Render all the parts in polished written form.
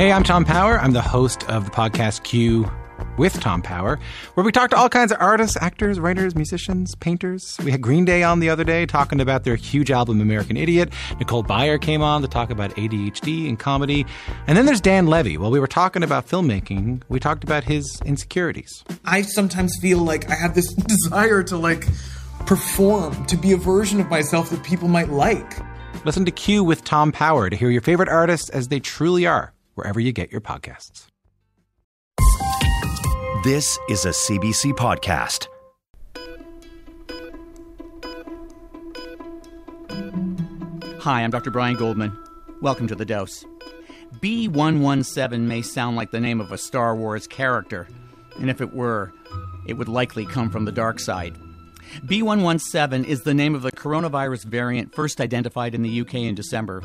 Hey, I'm Tom Power. I'm the host of the podcast Q with Tom Power, where we talk to all kinds of artists, actors, writers, musicians, painters. We had Green Day on the other day talking about their huge album, American Idiot. Nicole Byer came on to talk about ADHD and comedy. And then there's Dan Levy. While we were talking about filmmaking, we talked about his insecurities. I sometimes feel like I have this desire to perform, to be a version of myself that people might like. Listen to Q with Tom Power to hear your favorite artists as they truly are, wherever you get your podcasts. This is a CBC podcast. Hi, I'm Dr. Brian Goldman. Welcome to The Dose. B.1.1.7 may sound like the name of a Star Wars character, and if it were, it would likely come from the dark side. B.1.1.7 is the name of the coronavirus variant first identified in the UK in December,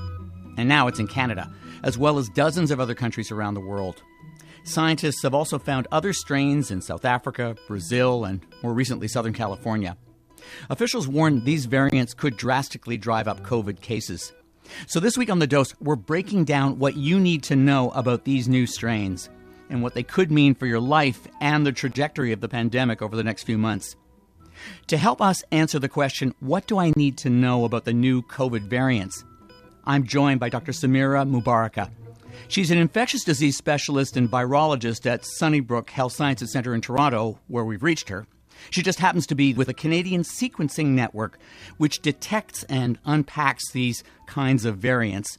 and now it's in Canada, as well as dozens of other countries around the world. Scientists have also found other strains in South Africa, Brazil, and more recently, Southern California. Officials warn these variants could drastically drive up COVID cases. So this week on The Dose, we're breaking down what you need to know about these new strains and what they could mean for your life and the trajectory of the pandemic over the next few months. To help us answer the question, what do I need to know about the new COVID variants? I'm joined by Dr. Samira Mubareka. She's an infectious disease specialist and virologist at Sunnybrook Health Sciences Centre in Toronto, where we've reached her. She just happens to be with the Canadian Sequencing Network, which detects and unpacks these kinds of variants.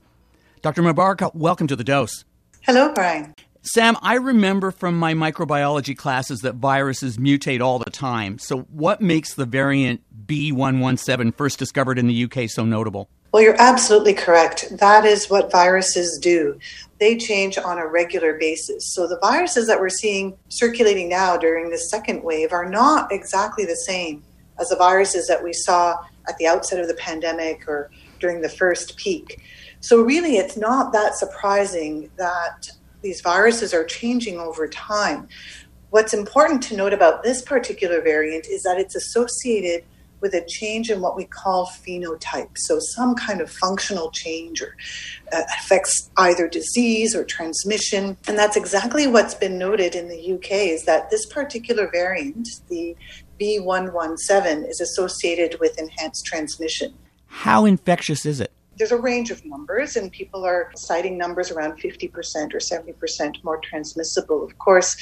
Dr. Mubareka, welcome to The Dose. Hello, Brian. Sam, I remember from my microbiology classes that viruses mutate all the time. So what makes the variant B.1.1.7 first discovered in the UK so notable? Well, you're absolutely correct. That is what viruses do. They change on a regular basis. So the viruses that we're seeing circulating now during the second wave are not exactly the same as the viruses that we saw at the outset of the pandemic or during the first peak. So really, it's not that surprising that these viruses are changing over time. What's important to note about this particular variant is that it's associated with a change in what we call phenotype. So some kind of functional change or affects either disease or transmission. And that's exactly what's been noted in the UK, is that this particular variant, the B.1.1.7, is associated with enhanced transmission. How infectious is it? There's a range of numbers, and people are citing numbers around 50% or 70% more transmissible. Of course,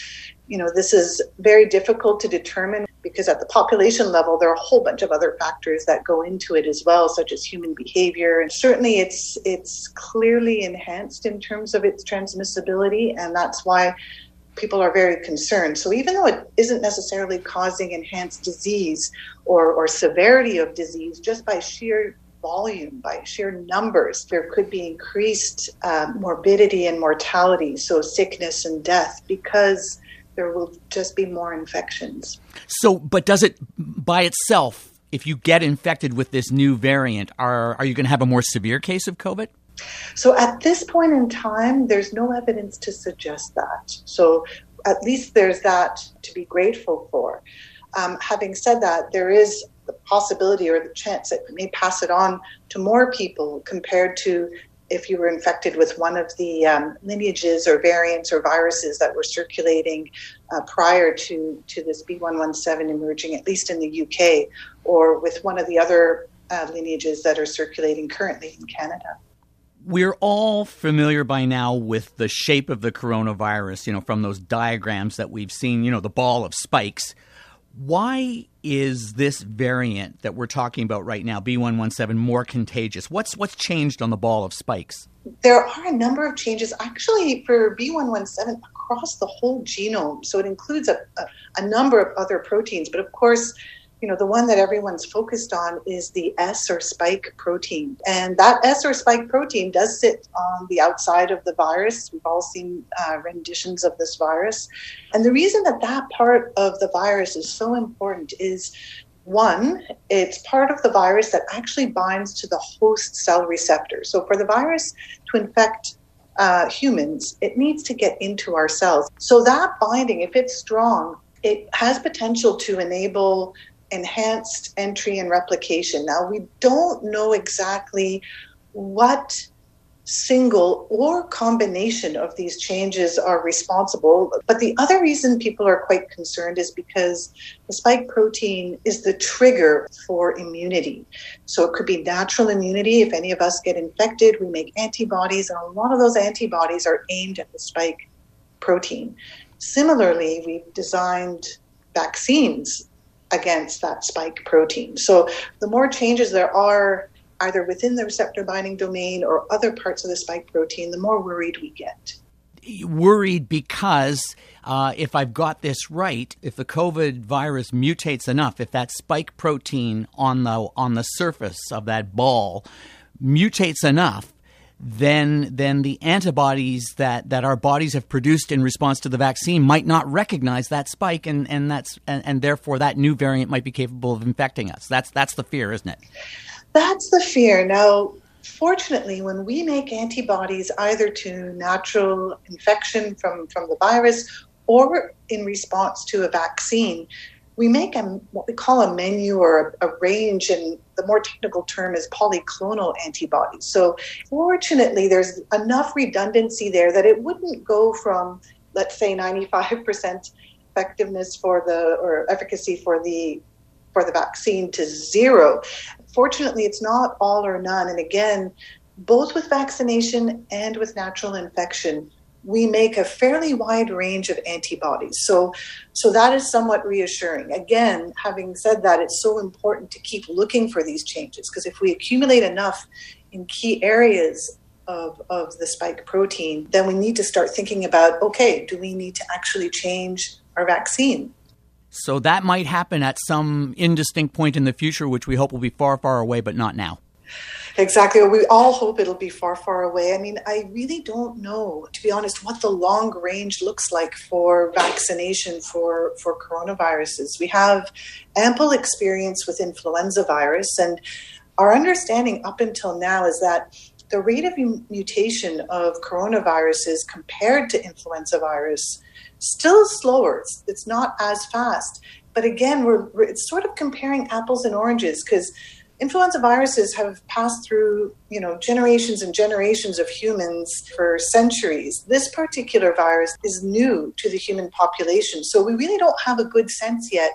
this is very difficult to determine because at the population level, there are a whole bunch of other factors that go into it as well, such as human behavior. And certainly it's clearly enhanced in terms of its transmissibility, and that's why people are very concerned. So even though it isn't necessarily causing enhanced disease or severity of disease, just by sheer volume, by sheer numbers, there could be increased morbidity and mortality, so sickness and death, because there will just be more infections. So, but does it by itself, if you get infected with this new variant, are you going to have a more severe case of COVID? So at this point in time, there's no evidence to suggest that. So at least there's that to be grateful for. Having said that, there is the possibility or the chance that we may pass it on to more people compared to if you were infected with one of the lineages or variants or viruses that were circulating prior to this B.1.1.7 emerging, at least in the UK, or with one of the other lineages that are circulating currently in Canada. We're all familiar by now with the shape of the coronavirus, from those diagrams that we've seen, the ball of spikes. Why is this variant that we're talking about right now, B.1.1.7, more contagious? What's changed on the ball of spikes? There are a number of changes, actually, for B.1.1.7 across the whole genome. So it includes a number of other proteins. But of course, the one that everyone's focused on is the S or spike protein. And that S or spike protein does sit on the outside of the virus. We've all seen renditions of this virus. And the reason that part of the virus is so important is, one, it's part of the virus that actually binds to the host cell receptor. So for the virus to infect humans, it needs to get into our cells. So that binding, if it's strong, it has potential to enable enhanced entry and replication. Now, we don't know exactly what single or combination of these changes are responsible. But the other reason people are quite concerned is because the spike protein is the trigger for immunity. So it could be natural immunity. If any of us get infected, we make antibodies, and a lot of those antibodies are aimed at the spike protein. Similarly, we've designed vaccines against that spike protein. So the more changes there are either within the receptor binding domain or other parts of the spike protein, the more worried we get. Worried because if I've got this right, if the COVID virus mutates enough, if that spike protein on the surface of that ball mutates enough, then the antibodies that our bodies have produced in response to the vaccine might not recognize that spike, and therefore that new variant might be capable of infecting us. That's the fear, isn't it? That's the fear. Now, fortunately, when we make antibodies either to natural infection from the virus or in response to a vaccine, we make what we call a menu or a range, and the more technical term is polyclonal antibodies. So fortunately, there's enough redundancy there that it wouldn't go from, let's say, 95% effectiveness efficacy for the vaccine to zero. Fortunately, it's not all or none. And again, both with vaccination and with natural infection, we make a fairly wide range of antibodies. So that is somewhat reassuring. Again, having said that, it's so important to keep looking for these changes, because if we accumulate enough in key areas of the spike protein, then we need to start thinking about, okay, do we need to actually change our vaccine? So that might happen at some indistinct point in the future, which we hope will be far, far away, but not now. Exactly. We all hope it'll be far, far away. I mean, I really don't know, to be honest, what the long range looks like for vaccination for coronaviruses. We have ample experience with influenza virus, and our understanding up until now is that the rate of mutation of coronaviruses compared to influenza virus still slower. It's not as fast. But again, it's sort of comparing apples and oranges, because influenza viruses have passed through, generations and generations of humans for centuries. This particular virus is new to the human population. So we really don't have a good sense yet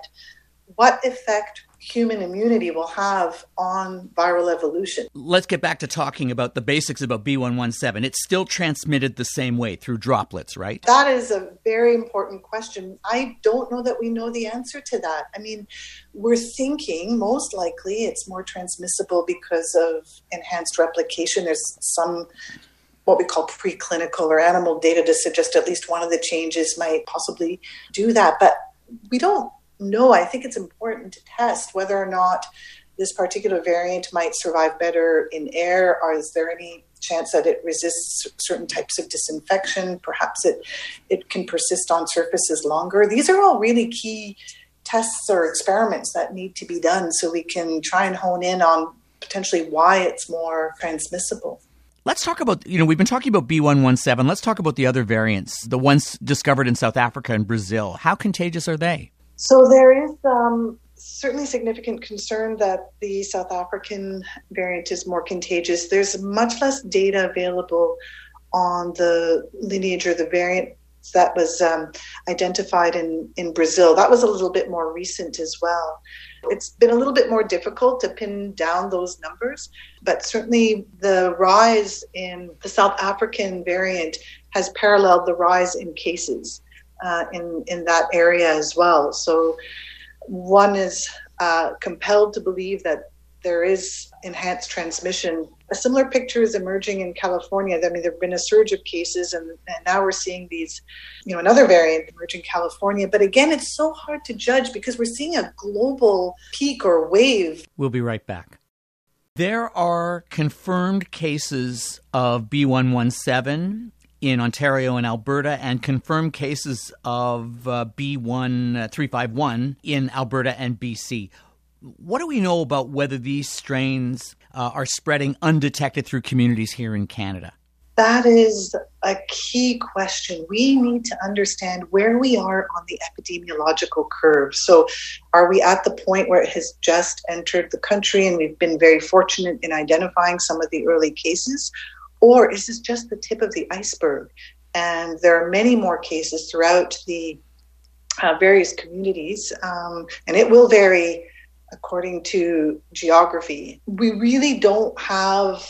what effect human immunity will have on viral evolution. Let's get back to talking about the basics about B.1.1.7. It's still transmitted the same way through droplets, right? That is a very important question. I don't know that we know the answer to that. I mean, we're thinking most likely it's more transmissible because of enhanced replication. There's some what we call preclinical or animal data to suggest at least one of the changes might possibly do that. But we don't know. I think it's important to test whether or not this particular variant might survive better in air, or is there any chance that it resists certain types of disinfection? Perhaps it can persist on surfaces longer. These are all really key tests or experiments that need to be done so we can try and hone in on potentially why it's more transmissible. Let's talk about, we've been talking about B.1.1.7. Let's talk about the other variants, the ones discovered in South Africa and Brazil. How contagious are they? So there is certainly significant concern that the South African variant is more contagious. There's much less data available on the lineage or the variant that was identified in Brazil. That was a little bit more recent as well. It's been a little bit more difficult to pin down those numbers, but certainly the rise in the South African variant has paralleled the rise in cases in that area as well. So one is compelled to believe that there is enhanced transmission. A similar picture is emerging in California. I mean, there have been a surge of cases, and now we're seeing these, another variant emerge in California. But again, it's so hard to judge because we're seeing a global peak or wave. We'll be right back. There are confirmed cases of B.1.1.7 in Ontario and Alberta, and confirmed cases of B.1.351 in Alberta and BC. What do we know about whether these strains are spreading undetected through communities here in Canada? That is a key question. We need to understand where we are on the epidemiological curve. So are we at the point where it has just entered the country and we've been very fortunate in identifying some of the early cases? Or is this just the tip of the iceberg? And there are many more cases throughout the various communities, and it will vary according to geography. We really don't have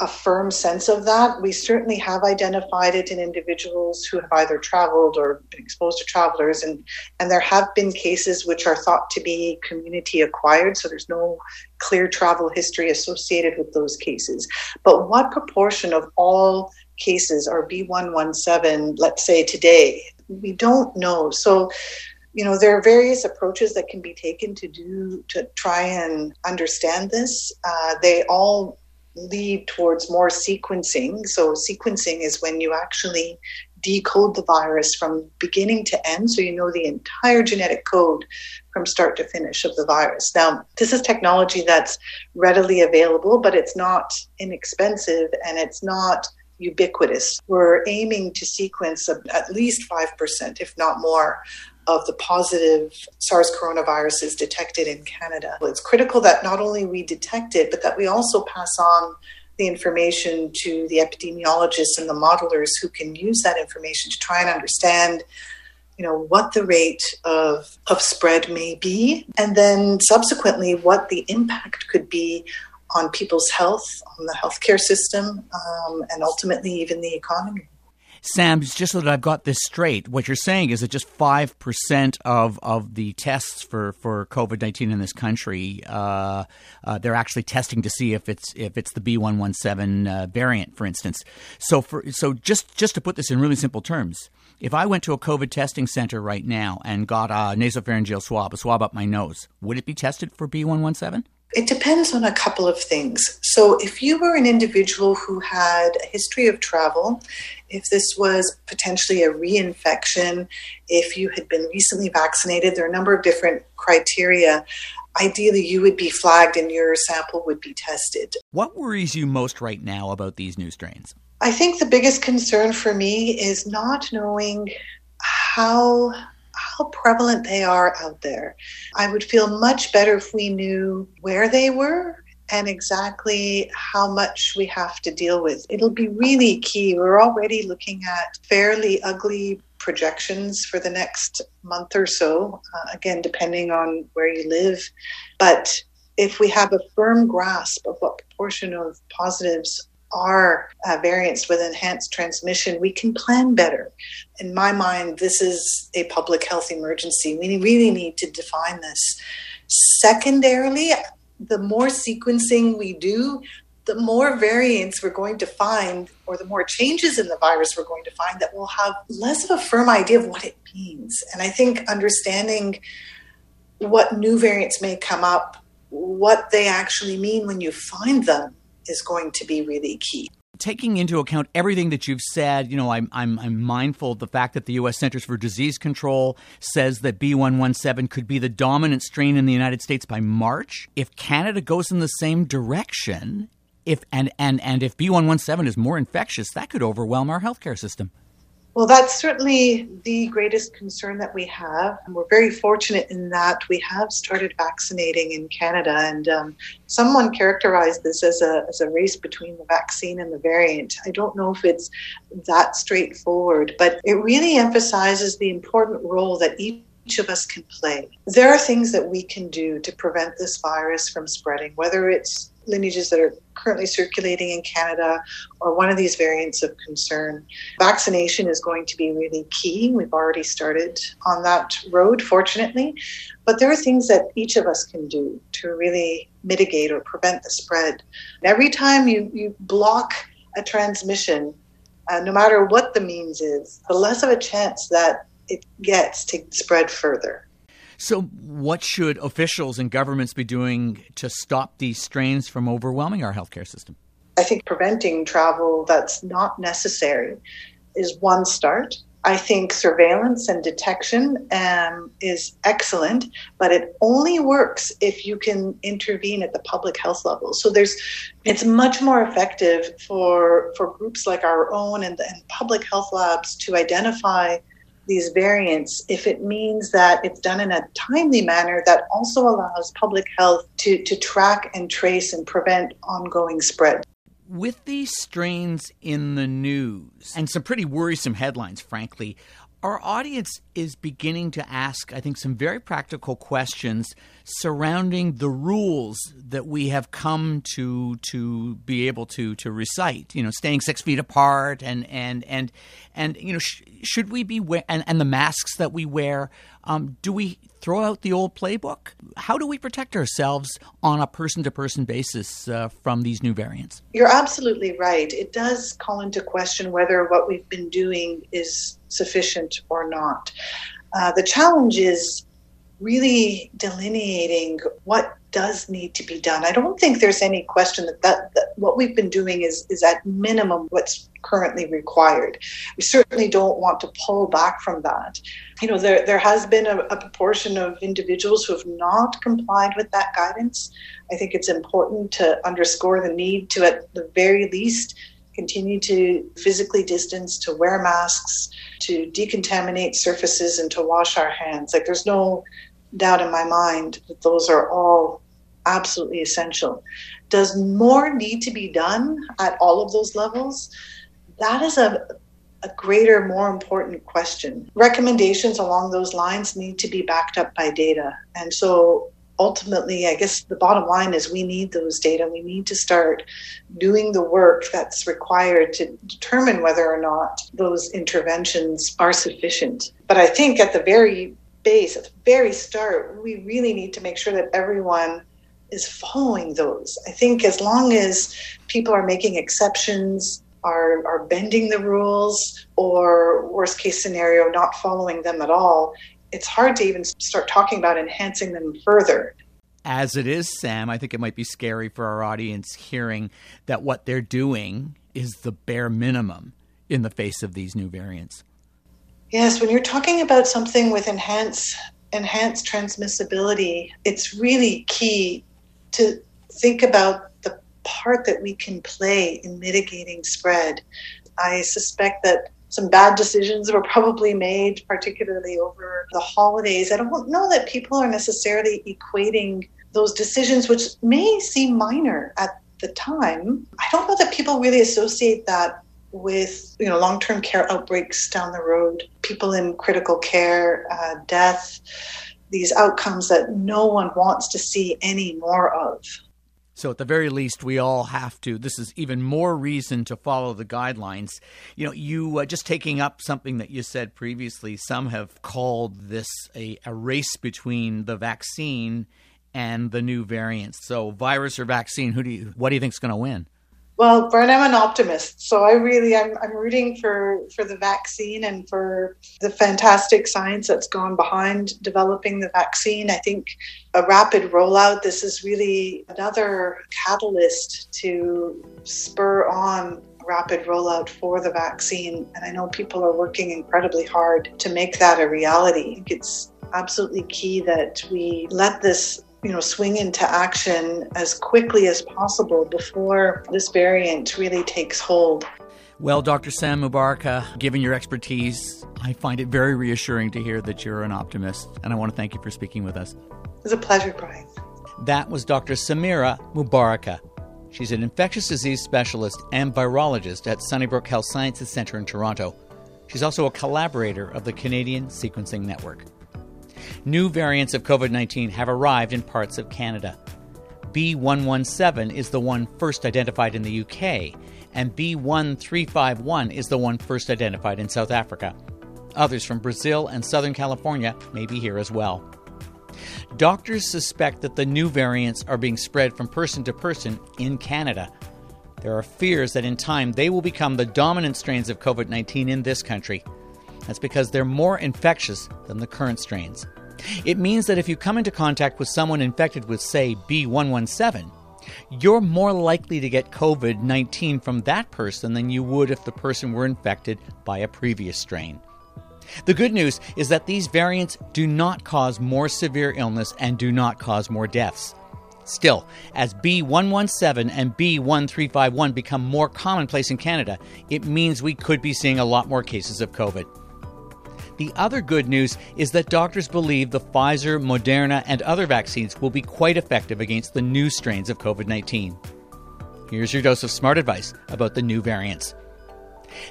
a firm sense of that. We certainly have identified it in individuals who have either traveled or been exposed to travelers, and there have been cases which are thought to be community acquired, so there's no clear travel history associated with those cases. But what proportion of all cases are B.1.1.7, let's say today? We don't know. So, you know, there are various approaches that can be taken to try and understand this. They all lead towards more sequencing. So sequencing is when you actually decode the virus from beginning to end, so you know the entire genetic code from start to finish of the virus. Now, this is technology that's readily available, but it's not inexpensive and it's not ubiquitous. We're aiming to sequence at least 5%, if not more, of the positive SARS coronaviruses detected in Canada. It's critical that not only we detect it, but that we also pass on the information to the epidemiologists and the modelers who can use that information to try and understand, you know, what the rate of spread may be, and then subsequently what the impact could be on people's health, on the healthcare system, and ultimately even the economy. Sam, just so that I've got this straight, what you're saying is that just 5% of the tests for COVID-19 in this country, they're actually testing to see if it's the B.1.1.7 variant, for instance. So just to put this in really simple terms, if I went to a COVID testing center right now and got a nasopharyngeal swab, a swab up my nose, would it be tested for B.1.1.7? It depends on a couple of things. So if you were an individual who had a history of travel, if this was potentially a reinfection, if you had been recently vaccinated, there are a number of different criteria. Ideally, you would be flagged and your sample would be tested. What worries you most right now about these new strains? I think the biggest concern for me is not knowing how prevalent they are out there. I would feel much better if we knew where they were and exactly how much we have to deal with. It'll be really key. We're already looking at fairly ugly projections for the next month or so, again, depending on where you live. But if we have a firm grasp of what proportion of positives are variants with enhanced transmission, we can plan better. In my mind, this is a public health emergency. We really need to define this. Secondarily, the more sequencing we do, the more variants we're going to find, or the more changes in the virus we're going to find, that we'll have less of a firm idea of what it means. And I think understanding what new variants may come up, what they actually mean when you find them, is going to be really key. Taking into account everything that you've said, you know, I'm mindful of the fact that the U.S. Centers for Disease Control says that B.1.1.7 could be the dominant strain in the United States by March. If Canada goes in the same direction, if B.1.1.7 is more infectious, that could overwhelm our healthcare system. Well, that's certainly the greatest concern that we have. And we're very fortunate in that we have started vaccinating in Canada. And someone characterized this as a race between the vaccine and the variant. I don't know if it's that straightforward, but it really emphasizes the important role that each of us can play. There are things that we can do to prevent this virus from spreading, whether it's lineages that are currently circulating in Canada or one of these variants of concern. Vaccination is going to be really key. We've already started on that road, fortunately, but there are things that each of us can do to really mitigate or prevent the spread. And every time you block a transmission, no matter what the means is, the less of a chance that it gets to spread further. So what should officials and governments be doing to stop these strains from overwhelming our healthcare system? I think preventing travel that's not necessary is one start. I think surveillance and detection is excellent, but it only works if you can intervene at the public health level. So it's much more effective for groups like our own and public health labs to identify these variants, if it means that it's done in a timely manner that also allows public health to track and trace and prevent ongoing spread. With these strains in the news and some pretty worrisome headlines, frankly, our audience is beginning to ask, I think, some very practical questions surrounding the rules that we have come to be able to recite. You know, staying 6 feet apart and you know, should we be wearing, and the masks that we wear, do we throw out the old playbook? How do we protect ourselves on a person-to-person basis from these new variants? You're absolutely right. It does call into question whether what we've been doing is sufficient or not. The challenge is really delineating what does need to be done. I don't think there's any question that what we've been doing is at minimum what's currently required. We certainly don't want to pull back from that. You know, there has been a proportion of individuals who have not complied with that guidance. I think it's important to underscore the need to, at the very least, continue to physically distance, to wear masks, to decontaminate surfaces, and to wash our hands. Like, there's no doubt in my mind that those are all absolutely essential. Does more need to be done at all of those levels? That is a greater, more important question. Recommendations along those lines need to be backed up by data. And so ultimately, I guess the bottom line is we need those data. We need to start doing the work that's required to determine whether or not those interventions are sufficient. But I think at the very base, at the very start, we really need to make sure that everyone is following those. I think as long as people are making exceptions, are bending the rules, or worst case scenario, not following them at all, it's hard to even start talking about enhancing them further. As it is, Sam, I think it might be scary for our audience hearing that what they're doing is the bare minimum in the face of these new variants. Yes, when you're talking about something with enhanced transmissibility, it's really key to think about the part that we can play in mitigating spread. I suspect that some bad decisions were probably made, particularly over the holidays. I don't know that people are necessarily equating those decisions, which may seem minor at the time. I don't know that people really associate that with, you know, long-term care outbreaks down the road, people in critical care, death, these outcomes that no one wants to see any more of. So at the very least, we all have to. This is even more reason to follow the guidelines. You know, you just taking up something that you said previously, some have called this a race between the vaccine and the new variants. So virus or vaccine, what do you think is going to win? Well, Brian, I'm an optimist, so I'm rooting for the vaccine and for the fantastic science that's gone behind developing the vaccine. I think a rapid rollout, this is really another catalyst to spur on rapid rollout for the vaccine. And I know people are working incredibly hard to make that a reality. I think it's absolutely key that we let this, you know, swing into action as quickly as possible before this variant really takes hold. Well, Dr. Sam Mubareka, given your expertise, I find it very reassuring to hear that you're an optimist, and I want to thank you for speaking with us. It was a pleasure, Brian. That was Dr. Samira Mubareka. She's an infectious disease specialist and virologist at Sunnybrook Health Sciences Centre in Toronto. She's also a collaborator of the Canadian Sequencing Network. New variants of COVID-19 have arrived in parts of Canada. B.1.1.7 is the one first identified in the UK, and B.1.351 is the one first identified in South Africa. Others from Brazil and Southern California may be here as well. Doctors suspect that the new variants are being spread from person to person in Canada. There are fears that in time they will become the dominant strains of COVID-19 in this country. That's because they're more infectious than the current strains. It means that if you come into contact with someone infected with, say, B.1.1.7, you're more likely to get COVID-19 from that person than you would if the person were infected by a previous strain. The good news is that these variants do not cause more severe illness and do not cause more deaths. Still, as B.1.1.7 and B.1.351 become more commonplace in Canada, it means we could be seeing a lot more cases of COVID. The other good news is that doctors believe the Pfizer, Moderna, and other vaccines will be quite effective against the new strains of COVID-19. Here's your dose of smart advice about the new variants.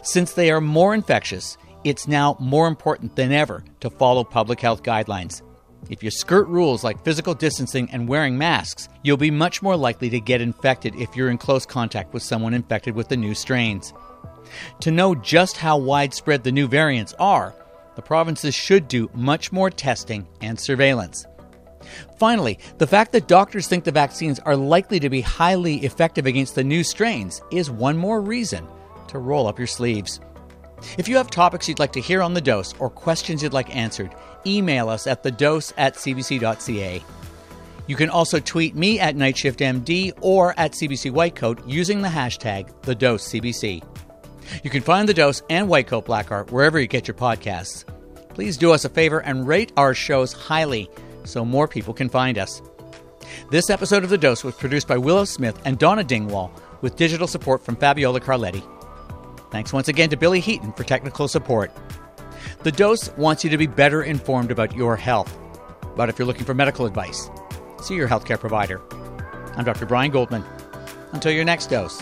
Since they are more infectious, it's now more important than ever to follow public health guidelines. If you skirt rules like physical distancing and wearing masks, you'll be much more likely to get infected if you're in close contact with someone infected with the new strains. To know just how widespread the new variants are, the provinces should do much more testing and surveillance. Finally, the fact that doctors think the vaccines are likely to be highly effective against the new strains is one more reason to roll up your sleeves. If you have topics you'd like to hear on The Dose or questions you'd like answered, email us at thedose@cbc.ca. You can also tweet me at NightshiftMD or at CBC Whitecoat using the hashtag TheDoseCBC. You can find The Dose and White Coat Black Art wherever you get your podcasts. Please do us a favor and rate our shows highly so more people can find us. This episode of The Dose was produced by Willow Smith and Donna Dingwall with digital support from Fabiola Carletti. Thanks once again to Billy Heaton for technical support. The Dose wants you to be better informed about your health. But if you're looking for medical advice, see your healthcare provider. I'm Dr. Brian Goldman. Until your next dose.